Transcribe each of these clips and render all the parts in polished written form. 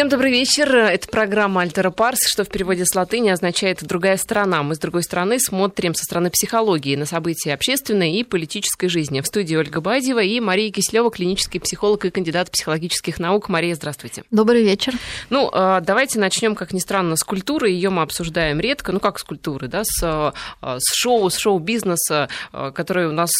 Всем добрый вечер. Это программа «Альтера Парс», что в переводе с латыни означает «другая сторона». Мы с другой стороны смотрим со стороны психологии на события общественной и политической жизни. В студии Ольга Бадьева и Мария Кислева, клинический психолог и кандидат психологических наук. Мария, здравствуйте. Добрый вечер. Ну, давайте начнем, как ни странно, с культуры. Ее мы обсуждаем редко. Ну, как с культуры, да? С шоу, с шоу-бизнеса, который у нас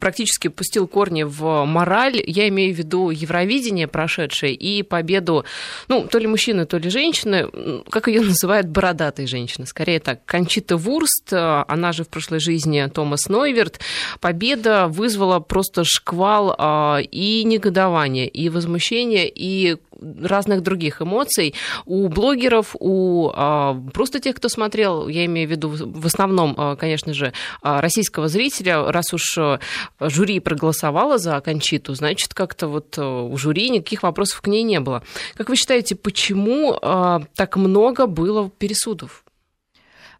практически пустил корни в мораль. Я имею в виду Евровидение прошедшее и победу, ну, то ли мужчины, то ли женщины, как ее называют, бородатой женщины. Скорее так, Кончита Вурст, она же в прошлой жизни Томас Нойверт. Победа вызвала просто шквал и негодования, и возмущения, и разных других эмоций у блогеров, у просто тех, кто смотрел, я имею в виду в основном, конечно же, российского зрителя. Раз уж жюри проголосовало за Кончиту, значит, как-то вот у жюри никаких вопросов к ней не было. Как вы считаете, почему так много было пересудов?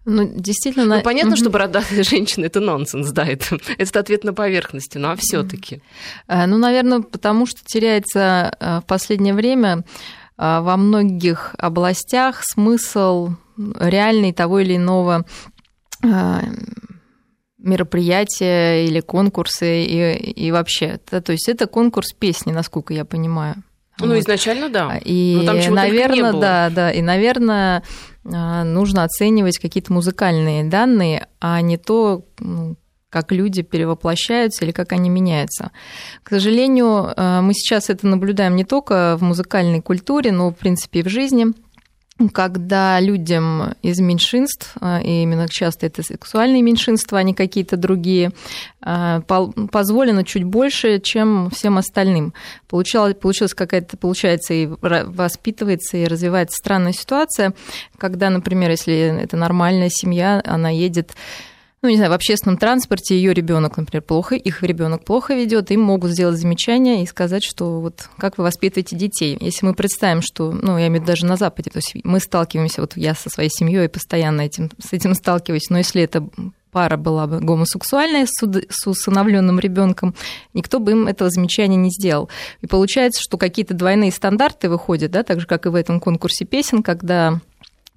Ну, действительно... Ну, понятно, что бородатые женщины – это нонсенс, да, это ответ на поверхности, но всё-таки. Ну, наверное, потому что теряется в последнее время во многих областях смысл реальный того или иного мероприятия или конкурса и вообще. То есть это конкурс песни, насколько я понимаю. Ну, вот. Изначально, да. И, но там чего-то наверное, не да, да. И, наверное, нужно оценивать какие-то музыкальные данные, а не то, как люди перевоплощаются или как они меняются. К сожалению, мы сейчас это наблюдаем не только в музыкальной культуре, но, в принципе, и в жизни, когда людям из меньшинств, и именно часто это сексуальные меньшинства, а не какие-то другие, позволено чуть больше, чем всем остальным. Получилась какая-то, получается, и воспитывается, и развивается странная ситуация, когда, например, если это нормальная семья, она едет, ну, не знаю, в общественном транспорте, ее ребенок, например, плохо, их ребенок плохо ведет, им могут сделать замечания и сказать, что вот как вы воспитываете детей. Если мы представим, что, ну, я имею в виду даже на Западе, то есть мы сталкиваемся, вот я со своей семьей постоянно с этим сталкиваюсь, но если эта пара была бы гомосексуальная с усыновленным ребенком, никто бы им этого замечания не сделал. И получается, что какие-то двойные стандарты выходят, да, так же, как и в этом конкурсе песен, когда...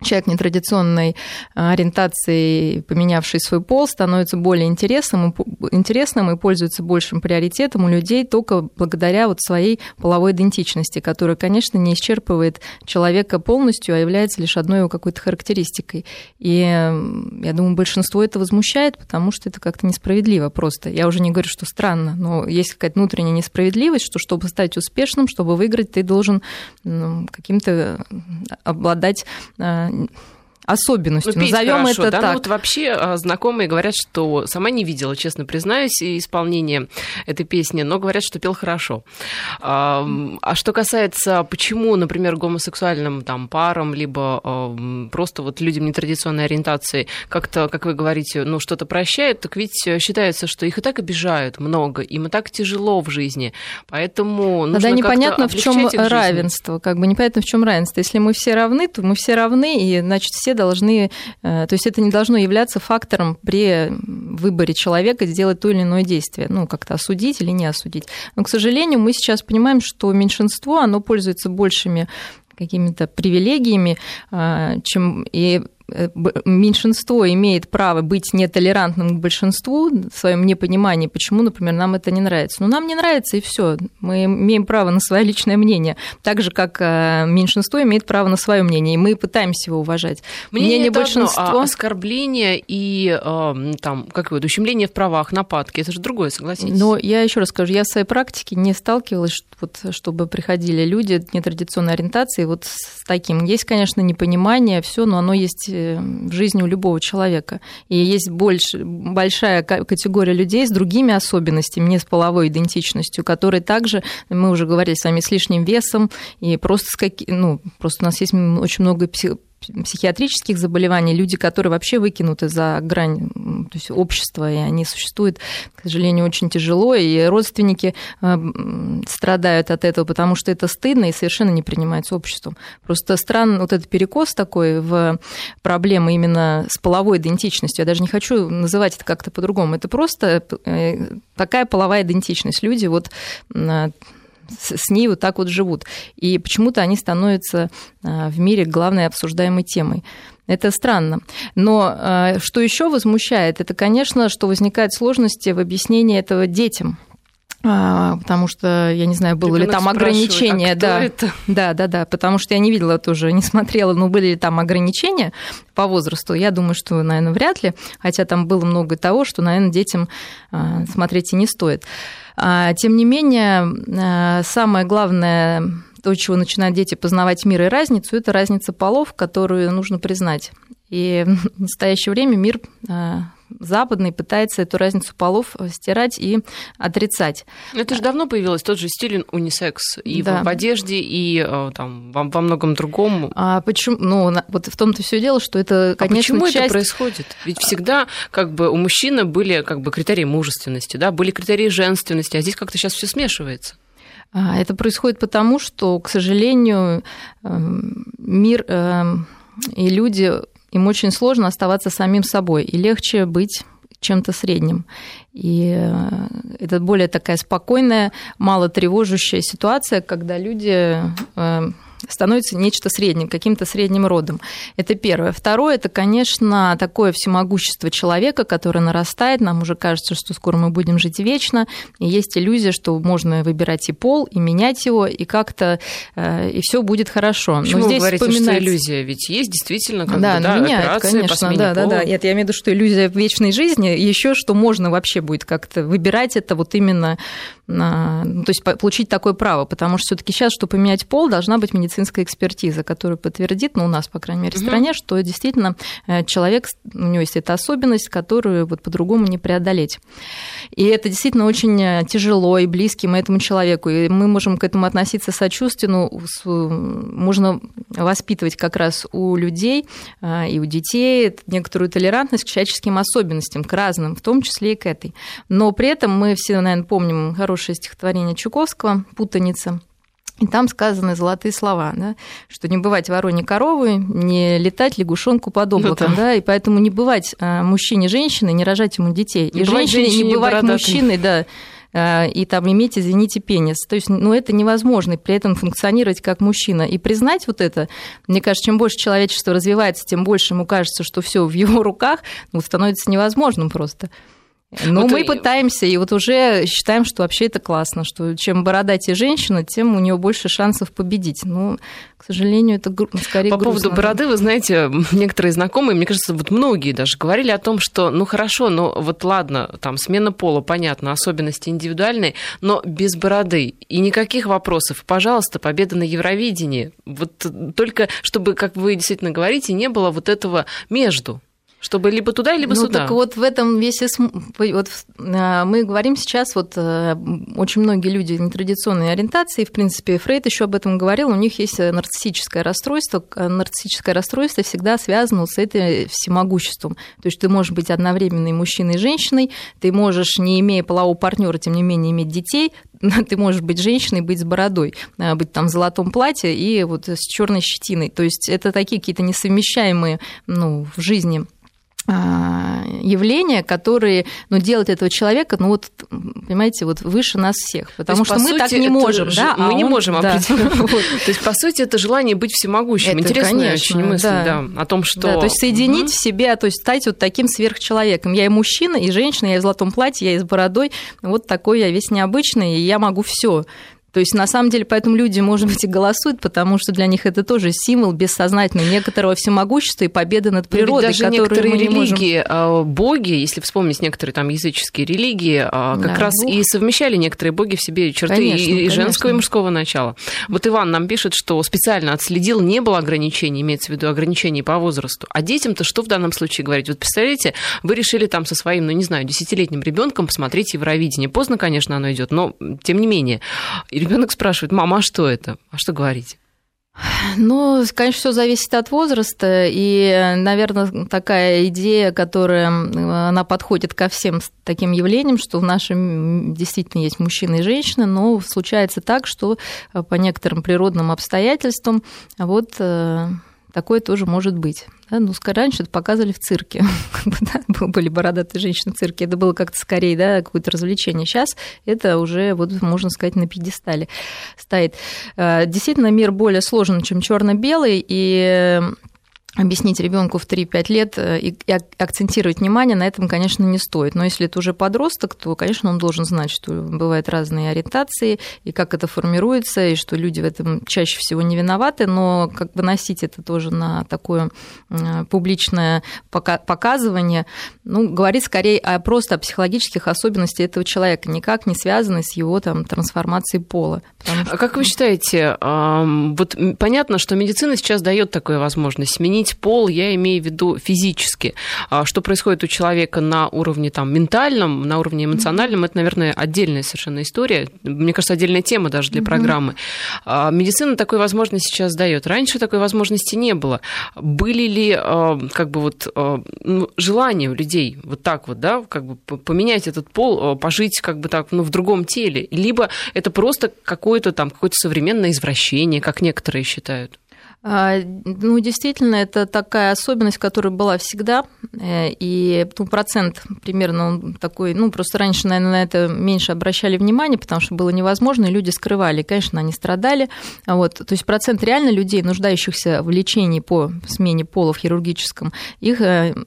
Человек нетрадиционной ориентации, поменявший свой пол, становится более интересным и пользуется большим приоритетом у людей только благодаря вот своей половой идентичности, которая, конечно, не исчерпывает человека полностью, а является лишь одной его какой-то характеристикой. И я думаю, большинство это возмущает, потому что это как-то несправедливо просто. Я уже не говорю, что странно, но есть какая-то внутренняя несправедливость, что чтобы стать успешным, чтобы выиграть, ты должен каким-то обладать... особенностью. Ну, назовем это да? так. Ну, вот вообще знакомые говорят, что сама не видела, честно признаюсь, исполнение этой песни, но говорят, что пел хорошо. А что касается, почему, например, гомосексуальным там, парам, либо просто вот людям нетрадиционной ориентации как-то, как вы говорите, ну, что-то прощают, так ведь считается, что их и так обижают много, им и так тяжело в жизни. Поэтому нужно как-то облегчать их жизнь. Да, непонятно, в чем равенство. Как бы непонятно, в чем равенство. Если мы все равны, то мы все равны, и, значит, все должны, то есть это не должно являться фактором при выборе человека сделать то или иное действие, ну, как-то осудить или не осудить. Но, к сожалению, мы сейчас понимаем, что меньшинство, оно пользуется большими какими-то привилегиями, чем и меньшинство имеет право быть нетолерантным к большинству в своем непонимании, почему, например, нам это не нравится. Но нам не нравится, и все. Мы имеем право на свое личное мнение, так же, как меньшинство имеет право на свое мнение, и мы пытаемся его уважать. Мнение большинства... Одно, оскорбление и там, как вот, ущемление в правах, нападки, это же другое, согласитесь. Но я еще раз скажу, я в своей практике не сталкивалась, вот, чтобы приходили люди нетрадиционной ориентации вот с таким. Есть, конечно, непонимание, все, но оно есть в жизни у любого человека. И есть большая категория людей с другими особенностями, не с половой идентичностью, которые также, мы уже говорили с вами, с лишним весом, и просто у нас есть очень много психиатрических заболеваний, люди, которые вообще выкинуты за грань, то есть общества, и они существуют, к сожалению, очень тяжело, и родственники страдают от этого, потому что это стыдно и совершенно не принимается обществом. Просто странно, вот этот перекос такой в проблемы именно с половой идентичностью, я даже не хочу называть это как-то по-другому, это просто такая половая идентичность. Люди вот... с ней вот так вот живут. И почему-то они становятся в мире главной обсуждаемой темой. Это странно. Но что еще возмущает, это, конечно, что возникают сложности в объяснении этого детям. Потому что, я не знаю, было ли там ограничения. Да, потому что я не видела тоже, не смотрела, но были ли там ограничения по возрасту. Я думаю, что, наверное, вряд ли. Хотя там было много того, что, наверное, детям смотреть и не стоит. Тем не менее, самое главное, то, чего начинают дети познавать мир и разницу, это разница полов, которую нужно признать. И в настоящее время мир западный пытается эту разницу полов стирать и отрицать. Это же давно появилось, тот же стиль унисекс и в одежде, и там, во многом другом. А почему? Ну, вот в том-то все дело, что это, конечно, а почему это происходит? Ведь всегда как бы у мужчины были как бы критерии мужественности, да, были критерии женственности, а здесь как-то сейчас все смешивается. Это происходит потому, что, к сожалению, мир и люди... Им очень сложно оставаться самим собой, и легче быть чем-то средним. И это более такая спокойная, мало тревожащая ситуация, когда люди становятся нечто средним, каким-то средним родом. Это первое. Второе, это, конечно, такое всемогущество человека, которое нарастает. Нам уже кажется, что скоро мы будем жить вечно. И есть иллюзия, что можно выбирать и пол, и менять его, и как-то, и все будет хорошо. Почему но здесь вы говорите, вспоминается... что иллюзия? Ведь есть действительно как да, бы, да, меняет, операции конечно, по смене пола. Да. Нет, я имею в виду, что иллюзия вечной жизни, и еще что можно вообще будет как-то выбирать это вот именно, то есть получить такое право, потому что все-таки сейчас, чтобы поменять пол, должна быть медицинская экспертиза, которая подтвердит, ну, у нас, по крайней мере, в стране, что действительно человек, у него есть эта особенность, которую вот по-другому не преодолеть. И это действительно очень тяжело и близким этому человеку. И мы можем к этому относиться сочувственно. Можно воспитывать как раз у людей и у детей некоторую толерантность к человеческим особенностям, к разным, в том числе и к этой. Но при этом мы все, наверное, помним хорошее стихотворение Чуковского «Путаница». И там сказаны золотые слова, да, что не бывать вороне коровы, не летать лягушонку под облаком, да, и поэтому не бывать мужчине женщиной, не рожать ему детей, не и женщине не бывать мужчиной, да, и там иметь, извините, пенис. То есть, ну, это невозможно, и при этом функционировать как мужчина. И признать вот это, мне кажется, чем больше человечество развивается, тем больше ему кажется, что все в его руках, ну, становится невозможным просто. Ну, вот мы пытаемся, и вот уже считаем, что вообще это классно, что чем бородатее женщина, тем у нее больше шансов победить. Но, к сожалению, это скорее грустно. По поводу бороды, вы знаете, некоторые знакомые, мне кажется, вот многие даже говорили о том, что, ну, хорошо, ну, вот ладно, там, смена пола, понятно, особенности индивидуальные, но без бороды и никаких вопросов. Пожалуйста, победа на Евровидении. Вот только чтобы, как вы действительно говорите, не было вот этого между. Чтобы либо туда, либо ну, сюда. Так вот в этом весь... Вот мы говорим сейчас, вот очень многие люди нетрадиционной ориентации, в принципе, Фрейд еще об этом говорил, у них есть нарциссическое расстройство. Нарциссическое расстройство всегда связано с этим всемогуществом. То есть ты можешь быть одновременно и мужчиной, и женщиной, ты можешь, не имея полового партнера, тем не менее, иметь детей, ты можешь быть женщиной, быть с бородой, быть там в золотом платье и вот с черной щетиной. То есть это такие какие-то несовмещаемые, ну, в жизни явления, которые, ну, делают этого человека, ну, вот, понимаете, вот выше нас всех, потому что мы так не можем. Да, мы не можем определить. То есть, по сути, это желание быть всемогущим. Интересная очень мысль, да, о том, что... Да, то есть соединить в себе, то есть стать вот таким сверхчеловеком. Я и мужчина, и женщина, я и в золотом платье, я и с бородой. Вот такой я весь необычный, и я могу все. То есть, на самом деле, поэтому люди, может быть, и голосуют, потому что для них это тоже символ бессознательного некоторого всемогущества и победы над природой. Даже некоторые религии, боги, если вспомнить некоторые там языческие религии, как раз и совмещали некоторые боги в себе черты, конечно, и женского, и мужского начала. Вот Иван нам пишет, что специально отследил, не было ограничений, имеется в виду ограничений по возрасту. А детям-то что в данном случае говорить? Вот представляете, вы решили там со своим, ну не знаю, 10-летним ребенком посмотреть Евровидение. Поздно, конечно, оно идет, но тем не менее. Ребенок спрашивает: мама, а что это? А что говорить? Ну, конечно, все зависит от возраста, и, наверное, такая идея, которая она подходит ко всем таким явлениям, что в нашем действительно есть мужчины и женщины, но случается так, что по некоторым природным обстоятельствам вот Такое тоже может быть. Да? Ну, раньше это показывали в цирке. Были бородатые женщины в цирке. Это было как-то скорее, да, какое-то развлечение. Сейчас это уже, вот, можно сказать, на пьедестале стоит. Действительно, мир более сложен, чем черно-белый, и объяснить ребенку в 3-5 лет и акцентировать внимание на этом, конечно, не стоит. Но если это уже подросток, то, конечно, он должен знать, что бывают разные ориентации, и как это формируется, и что люди в этом чаще всего не виноваты, но как бы носить это тоже на такое публичное показывание, ну, говорит скорее просто о психологических особенностях этого человека, никак не связанной с его там трансформацией пола. Потому что... А как вы считаете, вот понятно, что медицина сейчас дает такую возможность сменить пол, я имею в виду физически. Что происходит у человека на уровне там, ментальном, на уровне эмоциональном, это, наверное, отдельная совершенно история. Мне кажется, отдельная тема даже для программы. Медицина такой возможности сейчас дает. Раньше такой возможности не было. Были ли как бы, вот, желания у людей вот так вот, да, как бы поменять этот пол, пожить как бы так, ну, в другом теле? Либо это просто какое-то, там, какое-то современное извращение, как некоторые считают? Ну, действительно, это такая особенность, которая была всегда, и ну, процент примерно он такой, ну, просто раньше, наверное, на это меньше обращали внимание, потому что было невозможно, и люди скрывали, и, конечно, они страдали, вот, то есть процент реально людей, нуждающихся в лечении по смене пола в хирургическом, их,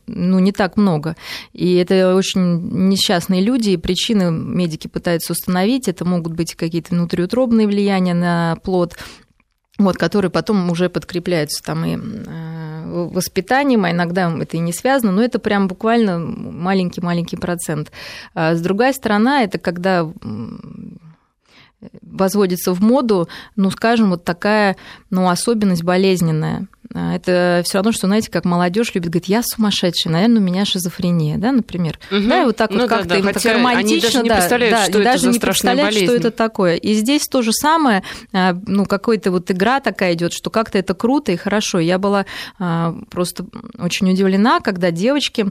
ну, не так много, и это очень несчастные люди, и причины медики пытаются установить, это могут быть какие-то внутриутробные влияния на плод, вот, которые потом уже подкрепляются там и воспитанием, а иногда это и не связано, но это прям буквально маленький-маленький процент. С другой стороны, это когда возводится в моду, ну, скажем, вот такая, ну, особенность болезненная. Это все равно, что, знаете, как молодежь любит говорить, я сумасшедшая, наверное, у меня шизофрения, да, например. Угу. Да, и вот так ну, вот да, как-то да, так романтично, даже не представляют, да, что это даже за не представляют, болезнь. Что это такое. И здесь то же самое, ну, какая-то вот игра такая идет, что как-то это круто и хорошо. Я была просто очень удивлена, когда девочки,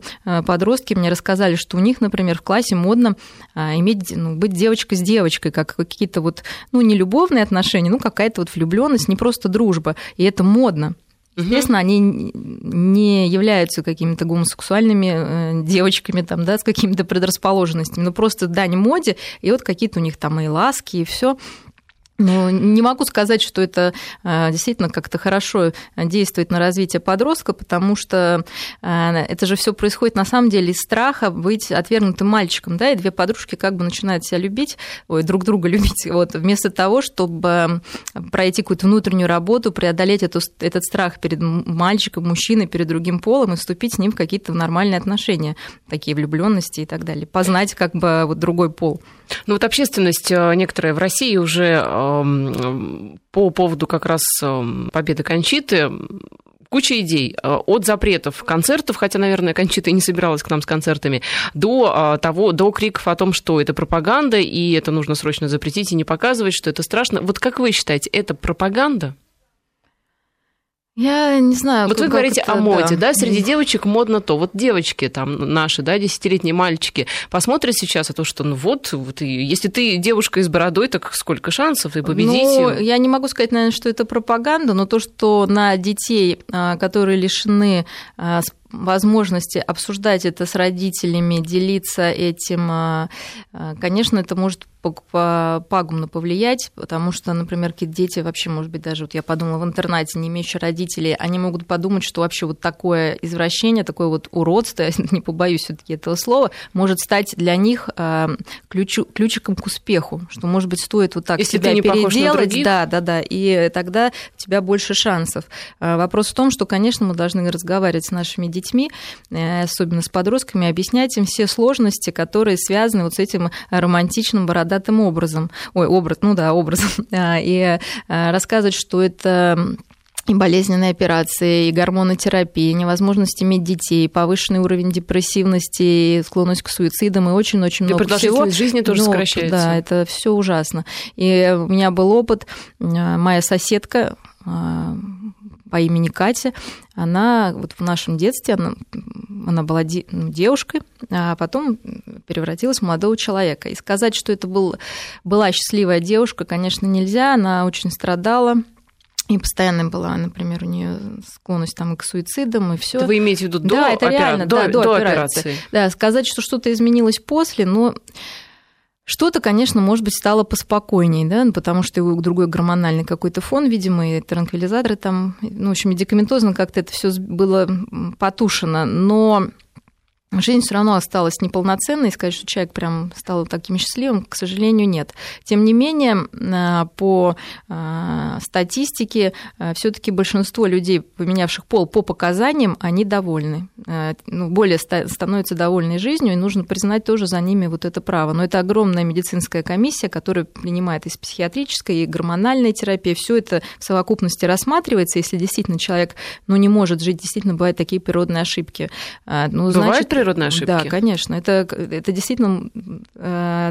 подростки мне рассказали, что у них, например, в классе модно иметь, ну, быть девочкой с девочкой, как какие-то вот, ну, не любовные отношения, ну, какая-то вот влюбленность, не просто дружба. И это модно. Естественно, они не являются какими-то гомосексуальными девочками, там, да, с какими-то предрасположенностями, но просто дань моде, и вот какие-то у них там и ласки, и все. Но не могу сказать, что это действительно как-то хорошо действует на развитие подростка, потому что это же все происходит на самом деле из страха быть отвергнутым мальчиком, да, и две подружки как бы начинают себя любить, друг друга любить, вот, вместо того, чтобы пройти какую-то внутреннюю работу, преодолеть этот страх перед мальчиком, мужчиной, перед другим полом и вступить с ним в какие-то нормальные отношения, такие влюбленности и так далее, познать как бы вот другой пол. Ну вот общественность некоторая в России уже по поводу как раз победы Кончиты куча идей. От запретов концертов, хотя, наверное, Кончита и не собиралась к нам с концертами, до криков о том, что это пропаганда, и это нужно срочно запретить и не показывать, что это страшно. Вот как вы считаете, это пропаганда? Я не знаю. Вот вы говорите это, о моде, да, среди девочек модно то. Вот девочки там наши, да, 10-летние мальчики посмотрят сейчас, а то, что ну вот если ты девушка с бородой, так сколько шансов и победить? Ну, я не могу сказать, наверное, что это пропаганда, но то, что на детей, которые лишены возможности обсуждать это с родителями, делиться этим, конечно, это может пагубно повлиять, потому что, например, какие-то дети вообще, может быть, даже, вот я подумала, в интернате, не имеющие родителей, они могут подумать, что вообще вот такое извращение, такое вот уродство, я не побоюсь все-таки этого слова, может стать для них ключиком к успеху, что, может быть, стоит вот так если себя переделать, да, и тогда у тебя больше шансов. Вопрос в том, что, конечно, мы должны разговаривать с нашими детьми, особенно с подростками, объяснять им все сложности, которые связаны вот с этим романтичным бородатым образом, образом, и рассказывать, что это и болезненные операции, и гормонотерапия, невозможность иметь детей, повышенный уровень депрессивности, склонность к суицидам и очень-очень много всего. И продолжительность жизни тоже сокращается. Да, это все ужасно. И у меня был опыт, моя соседка по имени Катя, она вот в нашем детстве, она была девушкой, а потом превратилась в молодого человека. И сказать, что это была счастливая девушка, конечно, нельзя, она очень страдала. И постоянно была, например, у нее склонность там, и к суицидам, и все. Вы имеете в виду до операции? Да, это реально, до операции. Да, сказать, что что-то изменилось после, но что-то, конечно, может быть, стало поспокойней, да, потому что другой гормональный какой-то фон, видимо, и транквилизаторы там, ну, в общем, медикаментозно как-то это все было потушено, но жизнь все равно осталась неполноценной, и сказать, что человек прям стал таким счастливым, к сожалению, нет. Тем не менее, по статистике, все-таки большинство людей, поменявших пол по показаниям, они довольны. Более становятся довольны жизнью, и нужно признать тоже за ними вот это право. Но это огромная медицинская комиссия, которая принимает из психиатрической, и гормональной терапии. Все это в совокупности рассматривается, если действительно человек не может жить, действительно бывают такие природные ошибки. Бывают природные ошибки? Да, конечно. Это действительно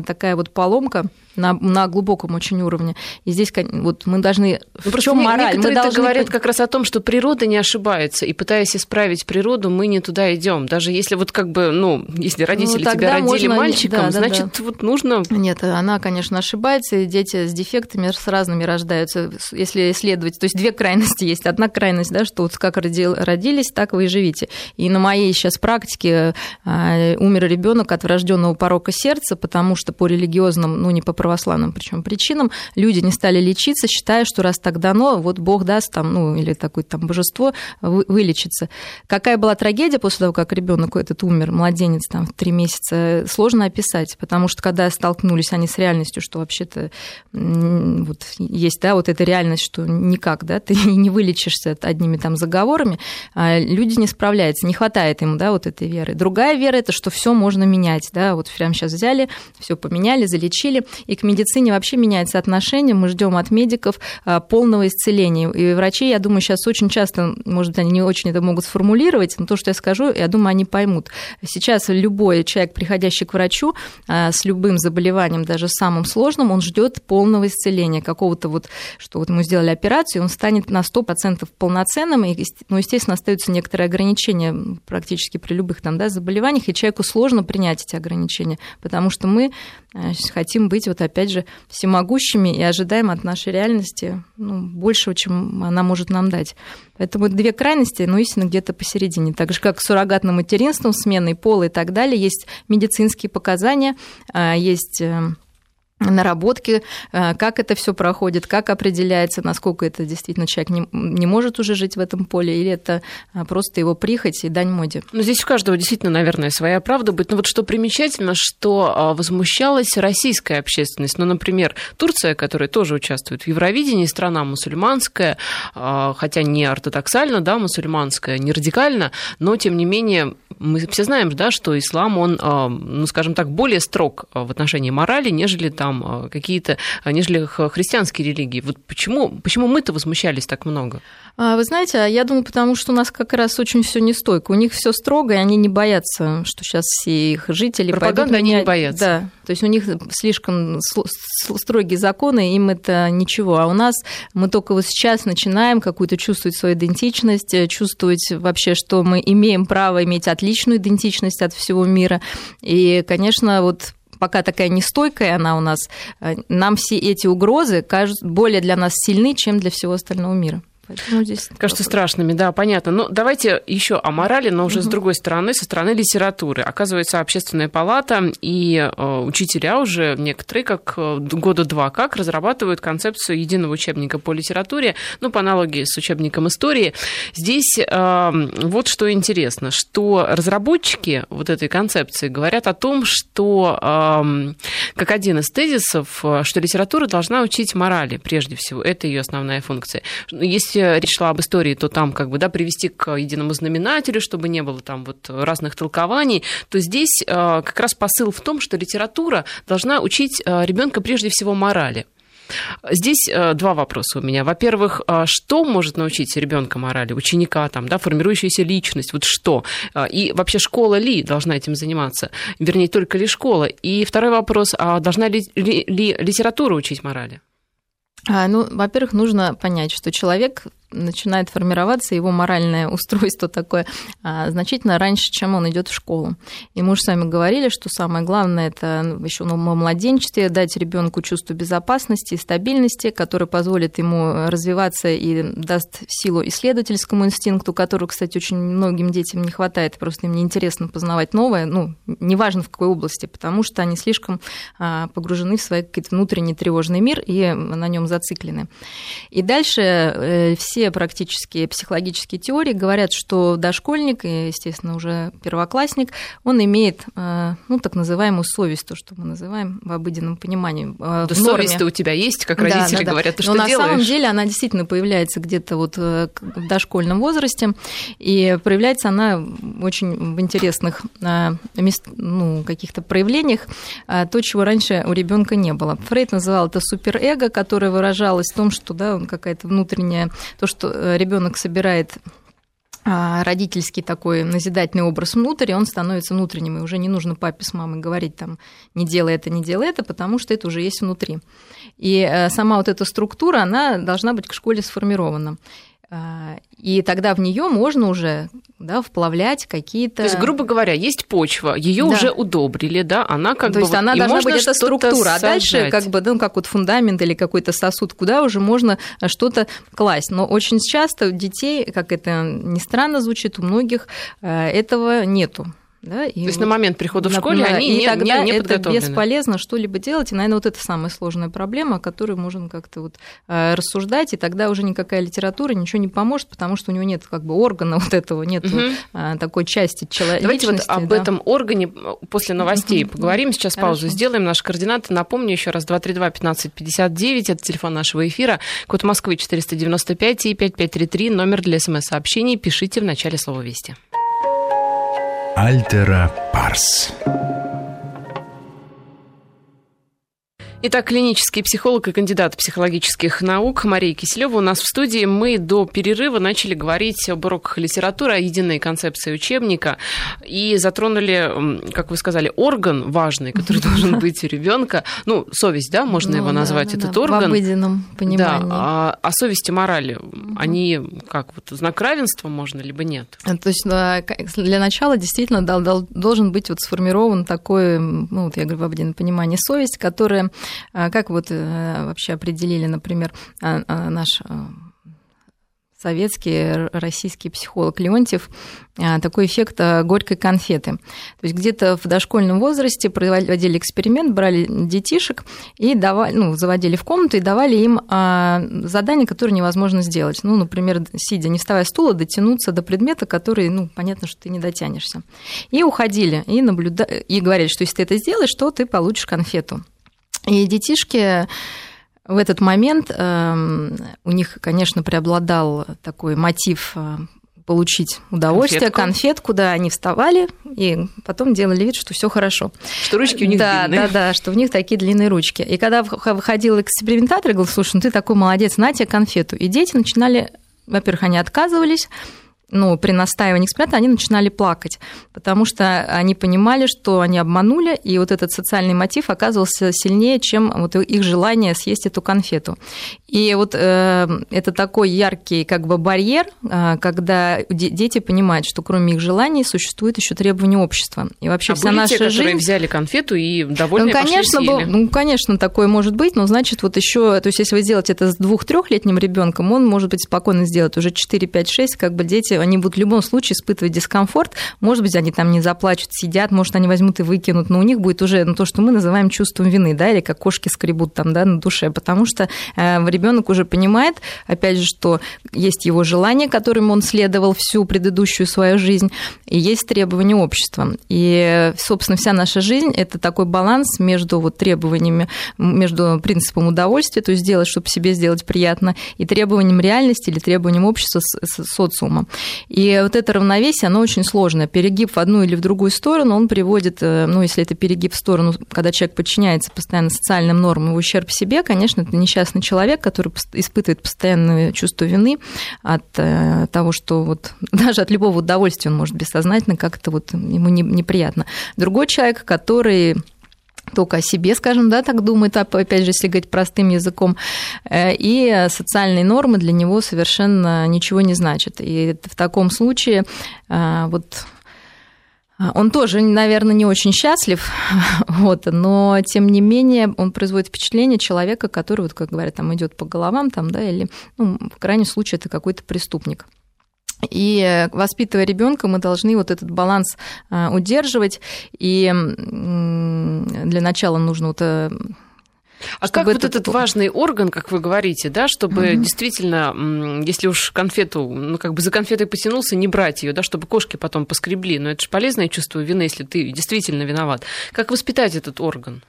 такая вот поломка на глубоком очень уровне. И здесь вот мы должны... в чём мораль? Мы должны... говорят как раз о том, что природа не ошибается, и пытаясь исправить природу, мы не туда идем. Даже если вот как бы, если родители тебя родили мальчиком, значит, вот нужно... Нет, она, конечно, ошибается, и дети с дефектами с разными рождаются. Если исследовать... То есть две крайности есть. Одна крайность, да, что вот как родились, так вы и живите. И на моей сейчас практике умер ребенок от врожденного порока сердца, потому что по религиозным, не по православным причем причинам, люди не стали лечиться, считая, что раз так дано, вот Бог даст там, или такое там божество вылечится. Какая была трагедия после того, как ребенок этот умер, младенец там в 3 месяца, сложно описать, потому что когда столкнулись они с реальностью, что вообще-то вот есть, да, вот эта реальность, что никак, да, ты не вылечишься одними там заговорами, люди не справляются, не хватает им, да, вот этой веры. Другая вера – это что все можно менять. Да? Вот прямо сейчас взяли, все поменяли, залечили. И к медицине вообще меняется отношение. Мы ждем от медиков полного исцеления. И врачи, я думаю, сейчас очень часто, может быть, они не очень это могут сформулировать, но то, что я скажу, я думаю, они поймут. Сейчас любой человек, приходящий к врачу с любым заболеванием, даже самым сложным, он ждет полного исцеления. Какого-то вот, что вот ему сделали операцию, он станет на 100% полноценным. И, естественно, остаются некоторые ограничения практически при любых там, да, заболеваниях, и человеку сложно принять эти ограничения, потому что мы хотим быть, вот опять же, всемогущими и ожидаем от нашей реальности большего, чем она может нам дать. Поэтому две крайности, истинно где-то посередине. Так же, как с суррогатным материнством, сменой пола и так далее, есть медицинские показания, есть... наработки, как это все проходит, как определяется, насколько это действительно человек не может уже жить в этом поле, или это просто его прихоть и дань моде. Здесь у каждого действительно, наверное, своя правда будет. Но вот что примечательно, что возмущалась российская общественность. Например, Турция, которая тоже участвует в Евровидении, страна мусульманская, хотя не ортодоксально, да, мусульманская, не радикально, но, тем не менее, мы все знаем, да, что ислам, он, скажем так, более строг в отношении морали, нежели там какие-то, нежели христианские религии. Вот почему мы-то возмущались так много? Вы знаете, я думаю, потому что у нас как раз очень все нестойко. У них все строго, и они не боятся, что сейчас все их жители пропаганды пойдут. Они не боятся. Да, то есть у них слишком строгие законы, им это ничего. А у нас мы только вот сейчас начинаем какую-то чувствовать свою идентичность, чувствовать вообще, что мы имеем право иметь отличную идентичность от всего мира. И, конечно, вот пока такая нестойкая она у нас, нам все эти угрозы кажутся более для нас сильны, чем для всего остального мира. Кажется, страшными, да, понятно. Но давайте еще о морали, но уже с другой стороны, со стороны литературы. Оказывается, Общественная палата и учителя уже некоторые, как года два, как разрабатывают концепцию единого учебника по литературе, по аналогии с учебником истории. Здесь вот что интересно, что разработчики вот этой концепции говорят о том, что, как один из тезисов, что литература должна учить морали, прежде всего. Это ее основная функция. Если речь шла об истории, то там как бы, да, привести к единому знаменателю, чтобы не было там вот разных толкований, то здесь как раз посыл в том, что литература должна учить ребенка прежде всего морали. Здесь два вопроса у меня. Во-первых, что может научить ребенка морали, ученика, там, да, формирующаяся личность, вот что? И вообще школа ли должна этим заниматься? Вернее, только ли школа? И второй вопрос, должна ли литература учить морали? Во-первых, нужно понять, что человек начинает формироваться его моральное устройство такое значительно раньше, чем он идет в школу. И мы уже с вами говорили, что самое главное – это еще в младенчестве дать ребенку чувство безопасности и стабильности, которое позволит ему развиваться и даст силу исследовательскому инстинкту, которого, кстати, очень многим детям не хватает, просто им неинтересно познавать новое, ну, неважно в какой области, потому что они слишком погружены в свой какой-то внутренний тревожный мир и на нем зациклены. И дальше все практически психологические теории говорят, что дошкольник, и, естественно, уже первоклассник, он имеет, ну, так называемую совесть, то, что мы называем в обыденном понимании. Да, совесть-то у тебя есть, как родители говорят, ты что делаешь? Но на самом деле она действительно появляется где-то вот в дошкольном возрасте, и проявляется она очень в интересных каких-то проявлениях, то, чего раньше у ребенка не было. Фрейд называл это суперэго, которое выражалось в том, что да, какая-то внутренняя, то, что ребенок собирает родительский такой назидательный образ внутрь, и он становится внутренним, и уже не нужно папе с мамой говорить там не делай это, потому что это уже есть внутри. И сама вот эта структура, она должна быть к школе сформирована. И тогда в нее можно уже, да, вплавлять какие-то. То есть, грубо говоря, есть почва, ее уже удобрили, да, она как бы. То есть она должна быть эта структура, а дальше как бы, ну, как вот фундамент или какой-то сосуд, куда уже можно что-то класть. Но очень часто у детей, как это ни странно звучит, у многих этого нету. Да, и то есть вот на момент прихода в школе они не подготовлены. Это бесполезно что-либо делать, и, наверное, вот это самая сложная проблема, о которой можно как-то вот рассуждать, и тогда уже никакая литература ничего не поможет, потому что у него нет как бы органа вот этого, нет такой части человечности. Давайте вот об этом органе после новостей поговорим, сейчас паузу сделаем, наши координаты, напомню еще раз, 232-15-59, это телефон нашего эфира, код Москвы 495 и 5533, номер для смс-сообщений, пишите в начале слова «Вести». Альтера Парс. Итак, клинический психолог и кандидат психологических наук Мария Кислева у нас в студии. Мы до перерыва начали говорить об уроках литературы, о единой концепции учебника и затронули, как вы сказали, орган важный, который должен быть у ребенка. Ну, совесть, да, можно его назвать, этот орган. В обыденном понимании. Да, а совесть и мораль, они как, вот знак равенства можно, либо нет? То есть для начала действительно должен быть вот сформирован такой, ну, вот я говорю, в обыденном понимании совесть, которая... Как вот вообще определили, например, наш советский, российский психолог Леонтьев, такой эффект горькой конфеты. То есть где-то в дошкольном возрасте проводили эксперимент, брали детишек и давали, ну, заводили в комнату и давали им задания, которые невозможно сделать. Ну, например, сидя, не вставая с стула, дотянуться до предмета, который, ну, понятно, что ты не дотянешься. И уходили, и говорили, что если ты это сделаешь, то ты получишь конфету. И детишки в этот момент, у них, конечно, преобладал такой мотив получить удовольствие, конфетку, да, они вставали и потом делали вид, что все хорошо. Что ручки у них длинные. Да, что у них такие длинные ручки. И когда выходил экспериментатор, говорил, слушай, ну ты такой молодец, на тебе конфету. И дети начинали, во-первых, они отказывались, но при настаивании эксперимента они начинали плакать, потому что они понимали, что они обманули, и вот этот социальный мотив оказывался сильнее, чем вот их желание съесть эту конфету. И вот это такой яркий как бы барьер, когда дети понимают, что кроме их желаний существует еще требования общества. И вообще вся наша жизнь... которые взяли конфету и довольные пошли съели? Ну, конечно, такое может быть, но значит вот еще... То есть если вы делаете это с 2-3-летним ребенком, он может быть спокойно сделать уже 4-5-6, как бы дети... Они будут в любом случае испытывать дискомфорт. Может быть, они там не заплачут, сидят, может, они возьмут и выкинут, но у них будет уже то, что мы называем чувством вины, да, или как кошки скребут там, да, на душе, потому что ребенок уже понимает, опять же, что есть его желание, которым он следовал всю предыдущую свою жизнь, и есть требования общества. И, собственно, вся наша жизнь – это такой баланс между вот требованиями, между принципом удовольствия, то есть делать, чтобы себе сделать приятно, и требованием реальности или требованием общества, социума. И вот это равновесие, оно очень сложное. Перегиб в одну или в другую сторону, он приводит, ну, если это перегиб в сторону, когда человек подчиняется постоянно социальным нормам и ущерб себе, конечно, это несчастный человек, который испытывает постоянное чувство вины от того, что вот даже от любого удовольствия он может бессознательно как-то вот ему неприятно. Другой человек, который... только о себе, скажем, да, так думает, опять же, если говорить простым языком, и социальные нормы для него совершенно ничего не значат. И в таком случае вот он тоже, наверное, не очень счастлив, вот, но тем не менее он производит впечатление человека, который, вот, как говорят, там идет по головам, там, да, или, ну, в крайнем случае, это какой-то преступник. И воспитывая ребенка, мы должны вот этот баланс удерживать. И для начала нужно вот... А как вот этот важный орган, как вы говорите, да, чтобы действительно, если уж конфету, ну, как бы за конфетой потянулся, не брать ее, да, чтобы кошки потом поскребли. Но это же полезное чувство вины, если ты действительно виноват. Как воспитать этот орган?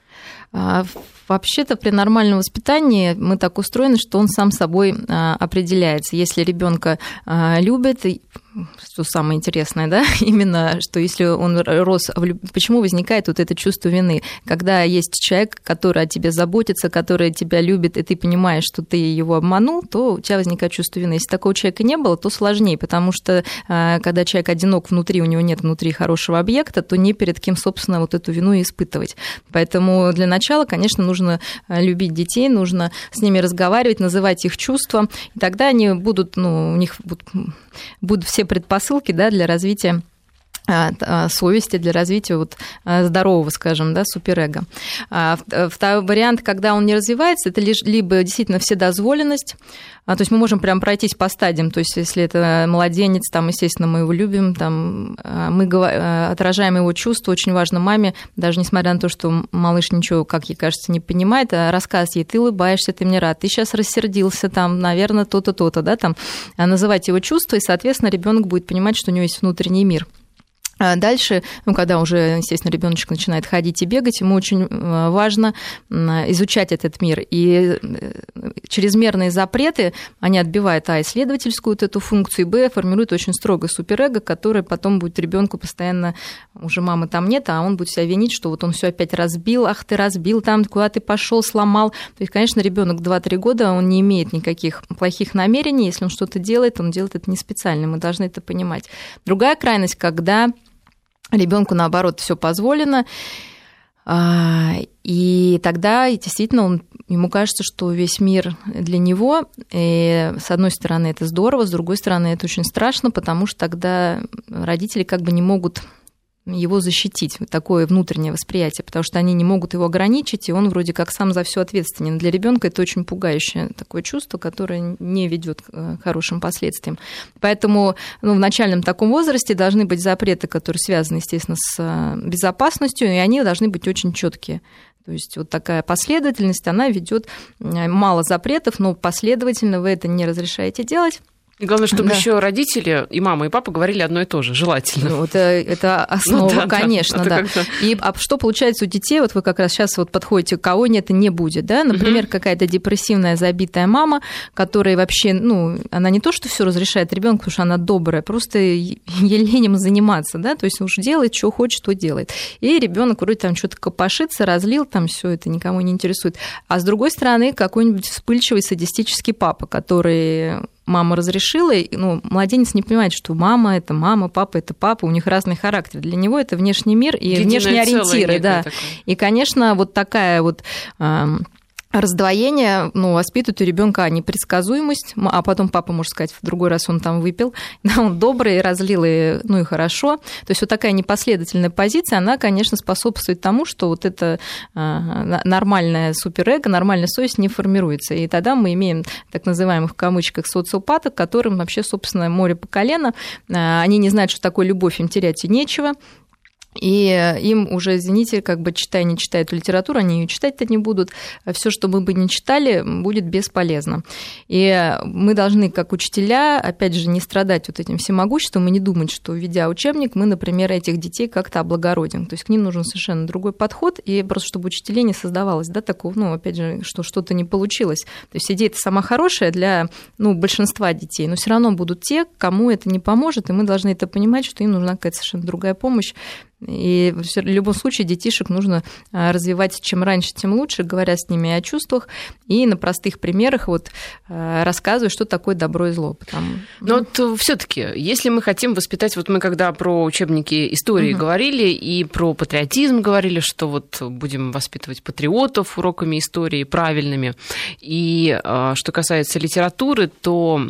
Вообще-то при нормальном воспитании мы так устроены, что он сам собой определяется. Если ребенка любят, что самое интересное, да, именно, что если он рос, почему возникает вот это чувство вины, когда есть человек, который о тебе заботится, который тебя любит, и ты понимаешь, что ты его обманул, то у тебя возникает чувство вины. Если такого человека не было, то сложнее, потому что когда человек одинок внутри, у него нет внутри хорошего объекта, то не перед кем, собственно, вот эту вину и испытывать. Поэтому для начала, конечно, нужно любить детей, нужно с ними разговаривать, называть их чувства, и тогда они будут, ну, у них будут все предпосылки, да, для развития совести, для развития вот здорового, скажем, да, суперэго. Второй вариант, когда он не развивается, это либо действительно вседозволенность, то есть мы можем прям пройтись по стадиям, то есть если это младенец, там, естественно, мы его любим, там, мы отражаем его чувства, очень важно маме, даже несмотря на то, что малыш ничего, как ей кажется, не понимает, а рассказ ей: ты улыбаешься, ты мне рад, ты сейчас рассердился, там, наверное, то-то, то-то, да, там, называть его чувства, и, соответственно, ребенок будет понимать, что у него есть внутренний мир. Дальше, ну, когда уже, естественно, ребеночек начинает ходить и бегать, ему очень важно изучать этот мир. И чрезмерные запреты, они отбивают, исследовательскую вот эту функцию, и, формируют очень строгое суперэго, которое потом будет ребенку постоянно, уже мамы там нет, а он будет себя винить, что вот он все опять разбил, ах, ты разбил там, куда ты пошел, сломал. То есть, конечно, ребенок 2-3 года, он не имеет никаких плохих намерений, если он что-то делает, он делает это не специально, мы должны это понимать. Другая крайность, когда ребенку, наоборот, все позволено, и тогда действительно ему кажется, что весь мир для него, и с одной стороны это здорово, с другой стороны это очень страшно, потому что тогда родители как бы не могут его защитить, такое внутреннее восприятие, потому что они не могут его ограничить, и он вроде как сам за все ответственен. Для ребенка это очень пугающее такое чувство, которое не ведет к хорошим последствиям. Поэтому, ну, в начальном таком возрасте должны быть запреты, которые связаны, естественно, с безопасностью, и они должны быть очень четкие. То есть вот такая последовательность, она ведет мало запретов, но последовательно вы это не разрешаете делать. И главное, чтобы еще родители, и мама, и папа говорили одно и то же, желательно. Ну, это основа, ну, да, конечно, да. И что получается у детей, вот вы как раз сейчас вот подходите, кого нет, и не будет, да? Например, какая-то депрессивная, забитая мама, которая вообще, ну, она не то, что все разрешает ребенку, потому что она добрая, просто ей леним заниматься, да, то есть уж делает, что хочет, то делает. И ребенок вроде там что-то копошится, разлил, там все это никому не интересует. А с другой стороны, какой-нибудь вспыльчивый садистический папа, который... Мама разрешила, ну, младенец не понимает, что мама – это мама, папа – это папа, у них разный характер. Для него это внешний мир и единое, внешние ориентиры. Да. И, конечно, вот такая вот... Раздвоение, ну, воспитывает у ребенка непредсказуемость, а потом папа может сказать, в другой раз он там выпил, да, он добрый, разлил, и, ну, и хорошо. То есть вот такая непоследовательная позиция, она, конечно, способствует тому, что вот это нормальное суперэго, нормальная совесть не формируется. И тогда мы имеем так называемых в кавычках социопатов, которым вообще, собственно, море по колено. Они не знают, что такое любовь, им терять и нечего. И им уже, извините, как бы читай, не читай эту литературу, они ее читать-то не будут. Все, что мы бы не читали, будет бесполезно. И мы должны, как учителя, опять же, не страдать вот этим всемогуществом и не думать, что, ведя учебник, мы, например, этих детей как-то облагородим. То есть к ним нужен совершенно другой подход, и просто чтобы учителей не создавалось, да, такого, ну, опять же, что что-то не получилось. То есть идея-то сама хорошая для, ну, большинства детей, но все равно будут те, кому это не поможет, и мы должны это понимать, что им нужна какая-то совершенно другая помощь, И в любом случае детишек нужно развивать чем раньше, тем лучше, говоря с ними о чувствах и на простых примерах вот рассказывая, что такое добро и зло. Потому... Но вот все-таки, если мы хотим воспитать, вот мы когда про учебники истории говорили и про патриотизм говорили, что вот будем воспитывать патриотов уроками истории правильными, и что касается литературы, то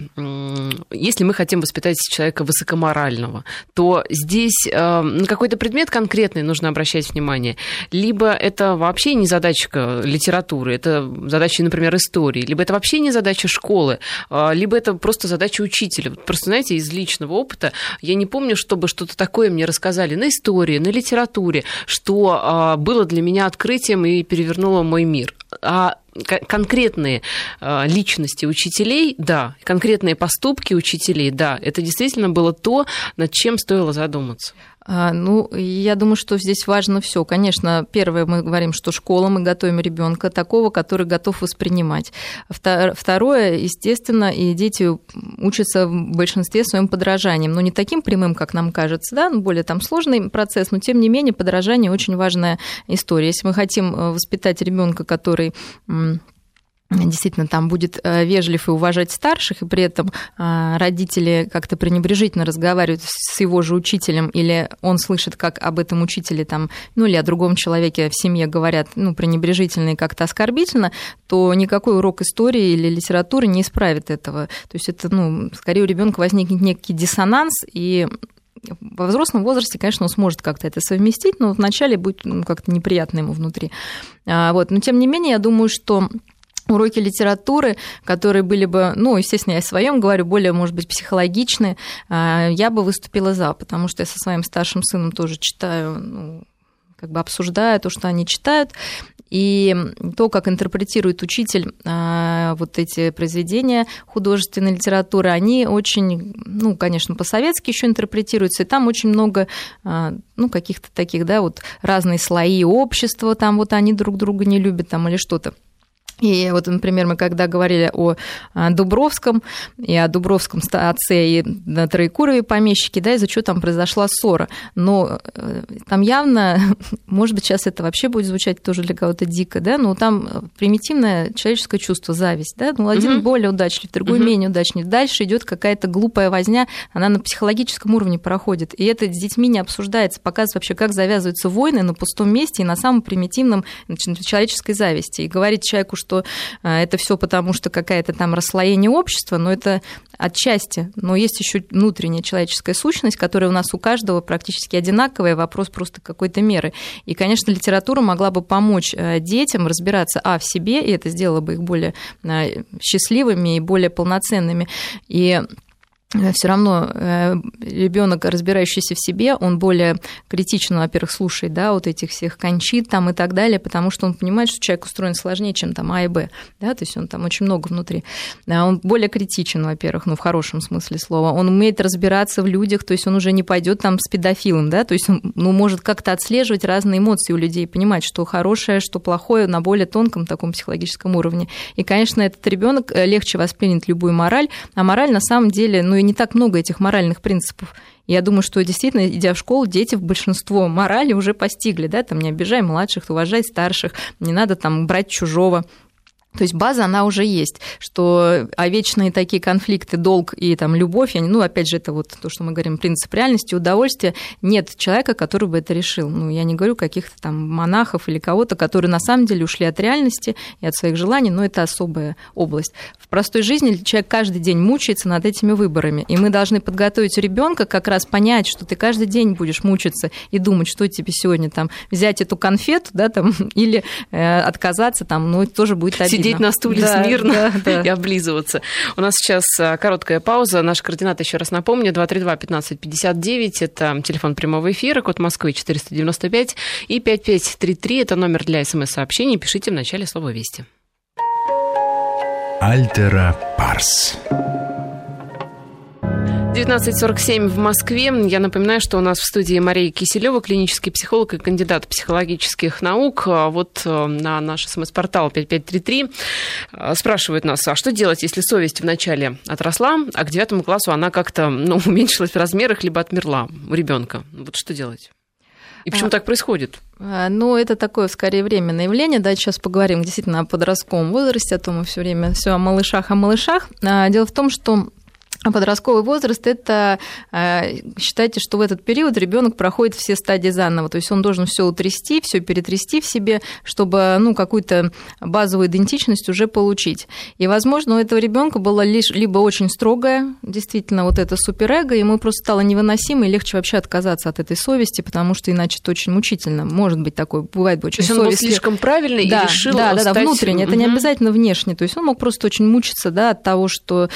если мы хотим воспитать человека высокоморального, то здесь на какой-то предмет конкретный нужно обращать внимание. Либо это вообще не задача литературы, это задача, например, истории, либо это вообще не задача школы, либо это просто задача учителя. Просто, знаете, из личного опыта я не помню, чтобы что-то такое мне рассказали на истории, на литературе, что было для меня открытием и перевернуло мой мир. А конкретные личности учителей, да, конкретные поступки учителей, да, это действительно было то, над чем стоило задуматься. Ну, я думаю, что здесь важно все. Конечно, первое, мы говорим, что школа, мы готовим ребенка такого, который готов воспринимать. Второе, естественно, и дети учатся в большинстве своим подражанием, но не таким прямым, как нам кажется, да, более там сложный процесс, но тем не менее подражание очень важная история. Если мы хотим воспитать ребенка, который действительно там будет вежлив и уважать старших, и при этом родители как-то пренебрежительно разговаривают с его же учителем, или он слышит, как об этом учителе, там, ну или о другом человеке в семье говорят, ну, пренебрежительно и как-то оскорбительно, то никакой урок истории или литературы не исправит этого. То есть это, ну, скорее у ребенка возникнет некий диссонанс, и во взрослом возрасте, конечно, он сможет как-то это совместить, но вначале будет, ну, как-то неприятно ему внутри. Вот. Но тем не менее, я думаю, что уроки литературы, которые были бы, ну, естественно, я о своем говорю, более, может быть, психологичные, я бы выступила за, потому что я со своим старшим сыном тоже читаю, ну, как бы обсуждаю то, что они читают, и то, как интерпретирует учитель вот эти произведения художественной литературы, они очень, ну, конечно, по-советски еще интерпретируются, и там очень много, ну, каких-то таких, да, вот разные слои общества, там вот они друг друга не любят, там или что-то. И вот, например, мы когда говорили о Дубровском, и о Дубровском отце, и о Троекурове помещике, да, из-за чего там произошла ссора. Но там явно, может быть, сейчас это вообще будет звучать тоже для кого-то дико, да, но там примитивное человеческое чувство, зависть, да, ну, один более удачлив, другой менее удачлив. Дальше идет какая-то глупая возня, она на психологическом уровне проходит, и это с детьми не обсуждается, показывает вообще, как завязываются войны на пустом месте и на самом примитивном, значит, человеческой зависти. И говорит человеку, что это все потому, что какое-то там расслоение общества, но это отчасти. Но есть еще внутренняя человеческая сущность, которая у нас у каждого практически одинаковая, вопрос просто какой-то меры. И, конечно, литература могла бы помочь детям разбираться, в себе, и это сделало бы их более счастливыми и более полноценными. И все равно ребенок, разбирающийся в себе, он более критично, во-первых, слушает, да, вот этих всех Кончит там и так далее, потому что он понимает, что человек устроен сложнее, чем там А и Б, да, то есть он там очень много внутри. Он более критичен, во-первых, ну, в хорошем смысле слова, он умеет разбираться в людях, то есть он уже не пойдет там с педофилом, да, то есть он, ну, может как-то отслеживать разные эмоции у людей, понимать, что хорошее, что плохое на более тонком таком психологическом уровне. И, конечно, этот ребенок легче воспринят любую мораль, а мораль на самом деле, ну, не так много этих моральных принципов. Я думаю, что действительно, идя в школу, дети в большинство морали уже постигли, да, там не обижай младших, уважай старших, не надо там брать чужого. То есть база, она уже есть, что вечные такие конфликты, долг и там любовь, они, ну, опять же, это вот то, что мы говорим, принцип реальности, удовольствия, нет человека, который бы это решил. Ну, я не говорю каких-то там монахов или кого-то, которые на самом деле ушли от реальности и от своих желаний, но это особая область. В простой жизни человек каждый день мучается над этими выборами, и мы должны подготовить ребенка как раз понять, что ты каждый день будешь мучиться и думать, что тебе сегодня там взять эту конфету, да, там, или отказаться, там, ну, это тоже будет обидно. Сидеть на стуле, да, смирно, да, да, и облизываться. У нас сейчас короткая пауза. Наш координат, еще раз напомню, 232-15-59. Это телефон прямого эфира, код Москвы 495. И 5533 – это номер для СМС-сообщений. Пишите в начале слова «Вести». Альтера Парс. 19:47 в Москве. Я напоминаю, что у нас в студии Мария Киселева, клинический психолог и кандидат психологических наук. Вот на наш СМС-портал 5533 спрашивают нас, а что делать, если совесть вначале отросла, а к 9 классу она как-то, ну, уменьшилась в размерах, либо отмерла у ребенка? Вот что делать? И почему так происходит? Ну, это такое, скорее, временное явление. Да, сейчас поговорим действительно о подростковом возрасте, а то мы все время все о малышах, Дело в том, что подростковый возраст – это, считайте, что в этот период ребенок проходит все стадии заново, то есть он должен все утрясти, все перетрясти в себе, чтобы какую-то базовую идентичность уже получить. И, возможно, у этого ребенка было либо очень строгое, действительно, вот это суперэго, ему просто стало невыносимо, и легче вообще отказаться от этой совести, потому что иначе это очень мучительно. Может быть, такое бывает очень совестливо. То есть он был слишком правильный и решил стать... Да, внутренне, это не обязательно внешне, то есть он мог просто очень мучиться, от того, что,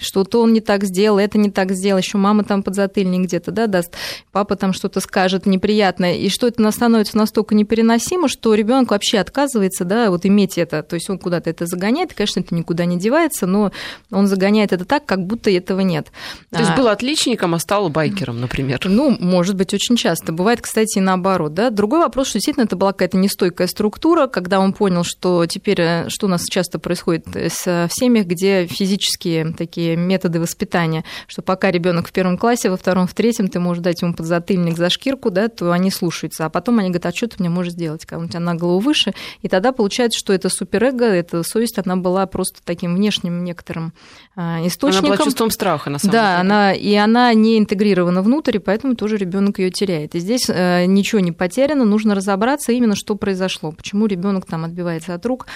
что-то он не так сделал, это не так сделал, еще мама там подзатыльник где-то даст, папа там что-то скажет неприятное, и что это становится настолько непереносимо, что ребенок вообще отказывается, иметь это, то есть он куда-то это загоняет, конечно, это никуда не девается, но он загоняет это так, как будто этого нет. То есть был отличником, а стал байкером, например. Может быть, очень часто. Бывает, кстати, и наоборот, Другой вопрос, что действительно это была какая-то нестойкая структура, когда он понял, что теперь, что у нас часто происходит в семьях, где физические такие методы воспитания, что пока ребенок в первом классе, во втором, в третьем, ты можешь дать ему подзатыльник за шкирку, то они слушаются, а потом они говорят, а что ты мне можешь сделать, когда у тебя на голову выше, и тогда получается, что это суперэго, эта совесть, она была просто таким внешним некоторым источником. Она была чувством страха, на самом деле. Да, она не интегрирована внутрь, и поэтому тоже ребенок ее теряет. И здесь ничего не потеряно, нужно разобраться именно, что произошло, почему ребенок там отбивается от рук,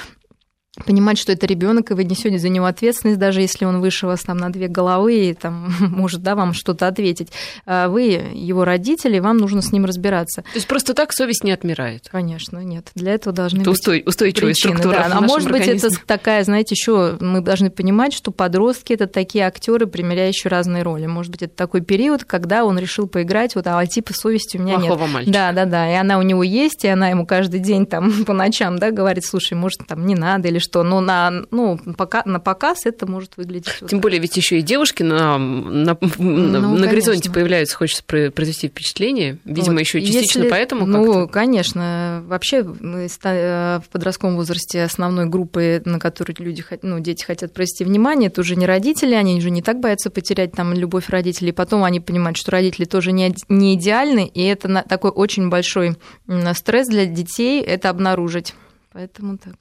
понимать, что это ребенок, и вы несете за него ответственность, даже если он выше вас там на две головы и там может вам что-то ответить. Вы его родители, вам нужно с ним разбираться. То есть просто так совесть не отмирает? Конечно, нет. Для этого должны быть устойчивая причины, структура. Да. А может быть, это такая, знаете, еще мы должны понимать, что подростки это такие актеры, примеряющие разные роли. Может быть, это такой период, когда он решил поиграть, типа совести у меня нет. Плохого мальчика. Да. И она у него есть, и она ему каждый день там по ночам, говорит, слушай, может, там не надо или что, но на показ это может выглядеть. Тем более, ведь еще и девушки на горизонте появляются, хочется произвести впечатление. Видимо, еще частично поэтому как-то. Конечно. Вообще, в подростковом возрасте основной группой, на которую дети хотят провести внимание, это уже не родители, они уже не так боятся потерять там любовь родителей. Потом они понимают, что родители тоже не идеальны, и это такой очень большой стресс для детей это обнаружить. Поэтому так.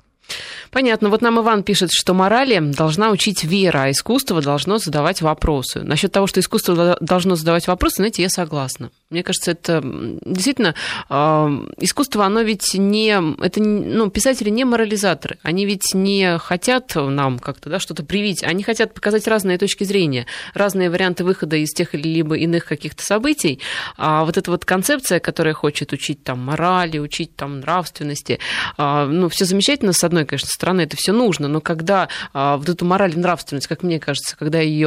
Понятно. Вот нам Иван пишет, что морали должна учить вера, а искусство должно задавать вопросы. Насчет того, что искусство должно задавать вопросы, знаете, я согласна. Мне кажется, это действительно искусство, оно ведь писатели не морализаторы. Они ведь не хотят нам как-то что-то привить. Они хотят показать разные точки зрения, разные варианты выхода из тех или либо иных каких-то событий. А вот эта вот концепция, которая хочет учить морали, учить нравственности, все замечательно, с одной, конечно, стороны, это все нужно, но когда вот эту мораль и нравственность, как мне кажется, когда ей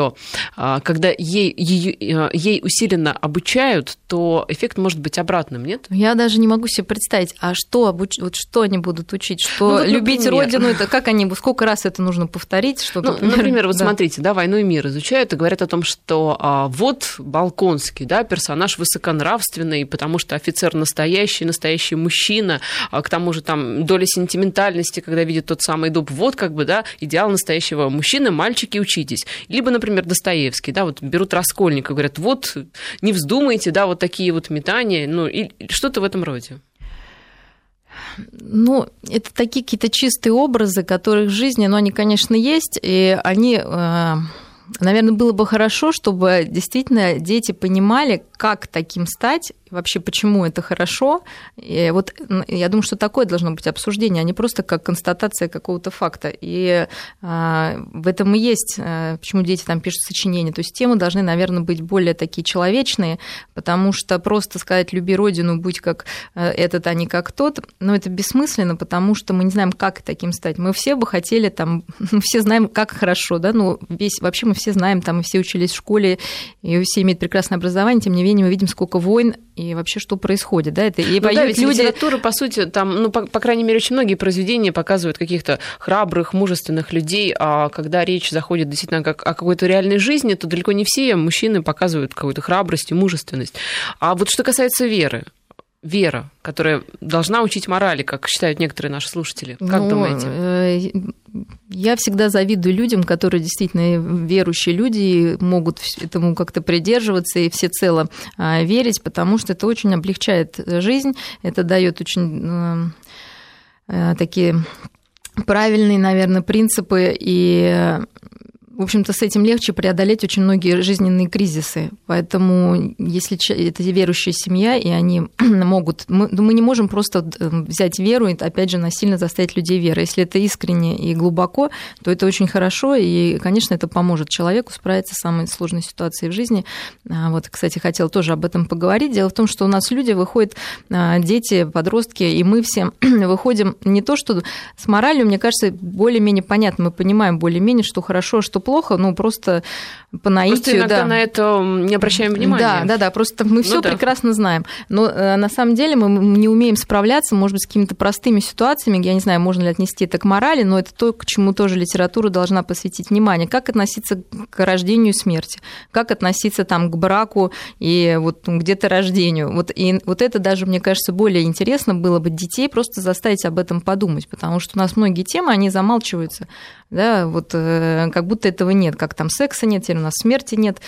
усиленно обучают, то эффект может быть обратным, нет? Я даже не могу себе представить, а что они будут учить, что любить родину, это как они, сколько раз это нужно повторить, что смотрите, «Войну и мир» изучают и говорят о том, что Болконский, персонаж высоконравственный, потому что офицер настоящий мужчина, к тому же там доля сентиментальности, когда видит тот самый дуб, идеал настоящего мужчины, мальчики, учитесь. Либо, например, Достоевский, берут Раскольникова, говорят, не вздумайте, такие метания, и что-то в этом роде. Это такие какие-то чистые образы, которых в жизни, они, конечно, есть, и они... Наверное, было бы хорошо, чтобы действительно дети понимали, как таким стать, вообще почему это хорошо. И я думаю, что такое должно быть обсуждение, а не просто как констатация какого-то факта. И в этом и есть, почему дети там пишут сочинения. То есть темы должны, наверное, быть более такие человечные, потому что просто сказать «люби родину, будь как этот, а не как тот», это бессмысленно, потому что мы не знаем, как таким стать. Мы все бы хотели, все знаем, как хорошо, вообще мы все знаем, мы все учились в школе, и все имеют прекрасное образование, тем не менее мы видим, сколько войн и вообще что происходит. Ведь люди... литература, по сути, по крайней мере, очень многие произведения показывают каких-то храбрых, мужественных людей, а когда речь заходит действительно о какой-то реальной жизни, то далеко не все мужчины показывают какую-то храбрость и мужественность. А вот что касается веры, вера, которая должна учить морали, как считают некоторые наши слушатели? Как думаете? Я всегда завидую людям, которые действительно верующие люди, могут этому как-то придерживаться и всецело верить, потому что это очень облегчает жизнь, это дает очень такие правильные, наверное, принципы, и, в общем-то, с этим легче преодолеть очень многие жизненные кризисы. Поэтому, если это верующая семья, и они могут... Мы не можем просто взять веру и, опять же, насильно заставить людей верой. Если это искренне и глубоко, то это очень хорошо, и, конечно, это поможет человеку справиться с самой сложной ситуацией в жизни. Вот, кстати, хотела тоже об этом поговорить. Дело в том, что у нас люди выходят, дети, подростки, и мы все выходим не то, что... С моралью, мне кажется, более-менее понятно. Мы понимаем более-менее, что хорошо, что плохо, ну, просто по наитию. Просто иногда на это не обращаем внимания. Да, просто мы все прекрасно знаем. Но на самом деле мы не умеем справляться, может быть, с какими-то простыми ситуациями, я не знаю, можно ли отнести это к морали, но это то, к чему тоже литература должна посвятить внимание. Как относиться к рождению и смерти? Как относиться там, к браку и вот где-то рождению? И это даже, мне кажется, более интересно было бы детей просто заставить об этом подумать, потому что у нас многие темы, они замалчиваются, да, вот как будто этого нет, как там секса нет, теперь у нас смерти нет.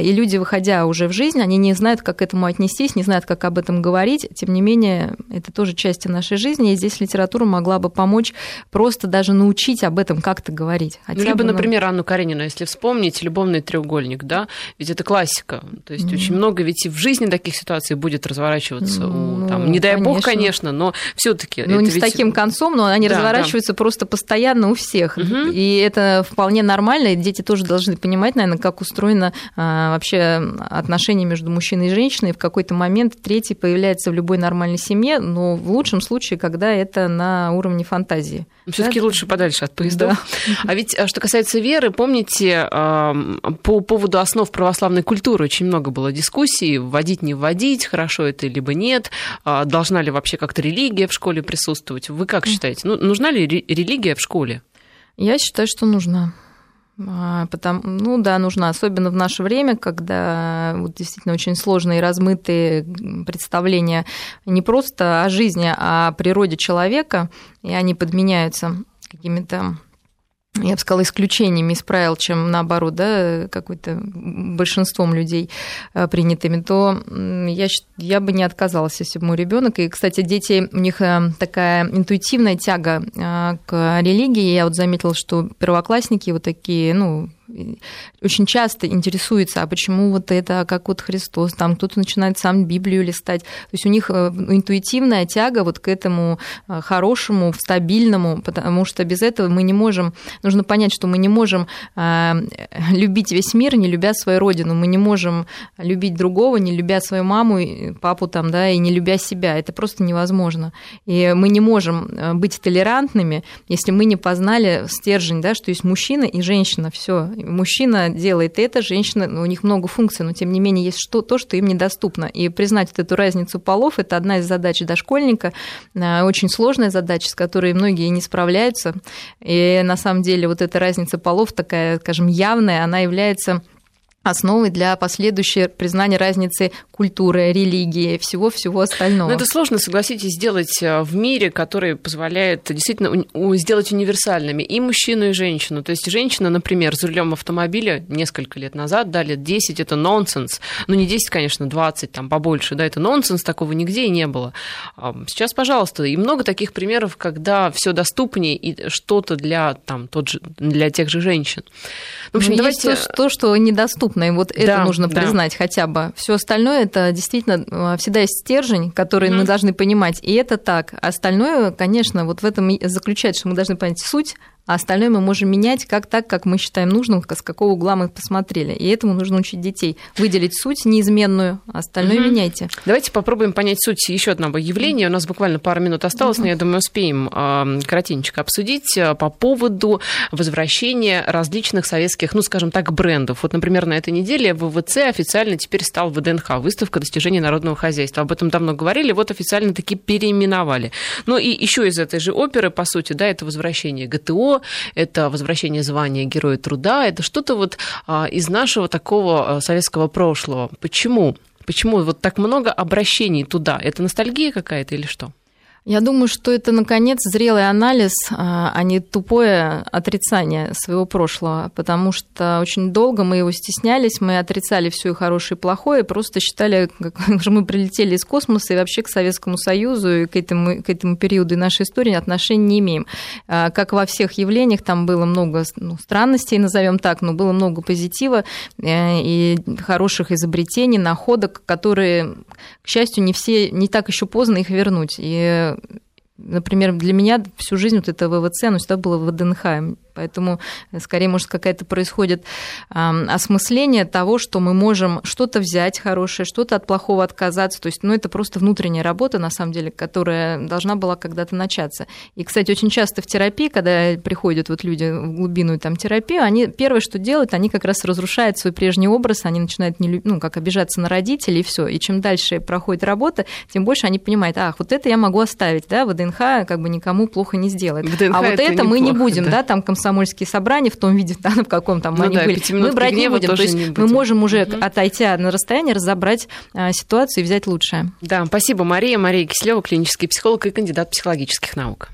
И люди, выходя уже в жизнь, они не знают, как к этому отнестись, не знают, как об этом говорить. Тем не менее, это тоже часть нашей жизни, и здесь литература могла бы помочь просто даже научить об этом как-то говорить. Хотя либо, например, Анну Каренину, если вспомнить, «Любовный треугольник», да, ведь это классика. То есть очень много ведь и в жизни таких ситуаций будет разворачиваться. Не дай бог, конечно, но все-таки. Не с таким концом, но они разворачиваются просто постоянно у всех. И это вполне нормально, и дети тоже должны понимать, наверное, как устроено вообще отношение между мужчиной и женщиной. И в какой-то момент третий появляется в любой нормальной семье, но в лучшем случае, когда это на уровне фантазии. Все-таки лучше подальше от поезда. Да. А ведь, что касается веры, помните, по поводу основ православной культуры очень много было дискуссий, вводить, не вводить, хорошо это либо нет, должна ли вообще как-то религия в школе присутствовать? Вы как считаете, нужна ли религия в школе? Я считаю, что нужна. Нужна, особенно в наше время, когда действительно очень сложные и размытые представления не просто о жизни, а о природе человека, и они подменяются какими-то, я бы сказала, исключениями из правил, чем наоборот, да, какой-то большинством людей принятыми, то я бы не отказалась, если бы мой ребенок. И, кстати, дети, у них такая интуитивная тяга к религии. Я заметила, что первоклассники вот такие, очень часто интересуется, а почему это, как Христос, там кто-то начинает сам Библию листать. То есть у них интуитивная тяга к этому хорошему, стабильному, потому что без этого мы не можем, нужно понять, что мы не можем любить весь мир, не любя свою родину, мы не можем любить другого, не любя свою маму, папу там, да, и не любя себя. Это просто невозможно. И мы не можем быть толерантными, если мы не познали стержень, да, что есть мужчина и женщина, все. Мужчина делает это, женщина, у них много функций, но тем не менее есть то, что им недоступно. И признать эту разницу полов – это одна из задач дошкольника, очень сложная задача, с которой многие не справляются. И на самом деле эта разница полов такая, скажем, явная, она является основой для последующего признания разницы культуры, религии, всего-всего остального. Но это сложно, согласитесь, сделать в мире, который позволяет действительно сделать универсальными и мужчину, и женщину. То есть женщина, например, за рулем автомобиля несколько лет назад, лет 10, это нонсенс. Не 10, конечно, 20, там побольше, да, это нонсенс, такого нигде и не было. Сейчас, пожалуйста, и много таких примеров, когда все доступнее и что-то для тех же женщин. В общем, давайте... Есть то, что недоступно. И это нужно признать хотя бы. Все остальное, это действительно всегда есть стержень, который мы должны понимать. И это так. Остальное, конечно, в этом и заключается, что мы должны понять суть, а остальное мы можем менять как мы считаем нужным, с какого угла мы посмотрели. И этому нужно учить детей. Выделить суть неизменную, а остальное меняйте. Давайте попробуем понять суть еще одного явления. У нас буквально пару минут осталось, но я думаю, успеем коротенько обсудить по поводу возвращения различных советских, скажем так, брендов. Например, на этой неделе ВВЦ официально теперь стал ВДНХ, выставка достижений народного хозяйства. Об этом давно говорили, официально таки переименовали. И еще из этой же оперы, по сути, да, это возвращение ГТО, это возвращение звания Героя Труда, это что-то из нашего такого советского прошлого. Почему? Почему вот так много обращений туда? Это ностальгия какая-то или что? Я думаю, что это, наконец, зрелый анализ, а не тупое отрицание своего прошлого, потому что очень долго мы его стеснялись, мы отрицали все и хорошее, и плохое, просто считали, как же мы прилетели из космоса и вообще к Советскому Союзу и к этому периоду нашей истории отношений не имеем. Как во всех явлениях, там было много странностей, назовем так, но было много позитива и хороших изобретений, находок, которые, к счастью, не так еще поздно их вернуть. И например, для меня всю жизнь вот это ВВЦ, оно всегда было ВДНХ, поэтому, скорее, может, какая-то происходит осмысление того, что мы можем что-то взять хорошее, что-то от плохого отказаться, то есть, это просто внутренняя работа, на самом деле, которая должна была когда-то начаться. И, кстати, очень часто в терапии, когда приходят вот люди в глубинную там терапию, они первое, что делают, они как раз разрушают свой прежний образ, они начинают как обижаться на родителей, и все. И чем дальше проходит работа, тем больше они понимают, вот это я могу оставить, да, ВДНХ как бы никому плохо не сделает. ВДНХ, а вот это мы не будем, да, там комсомольские собрания в том виде, да, в каком там они были. Мы брать не будем, то есть мы можем уже, отойдя на расстояние, разобрать ситуацию и взять лучшее. Да, спасибо, Мария. Мария Кислева, клинический психолог и кандидат психологических наук.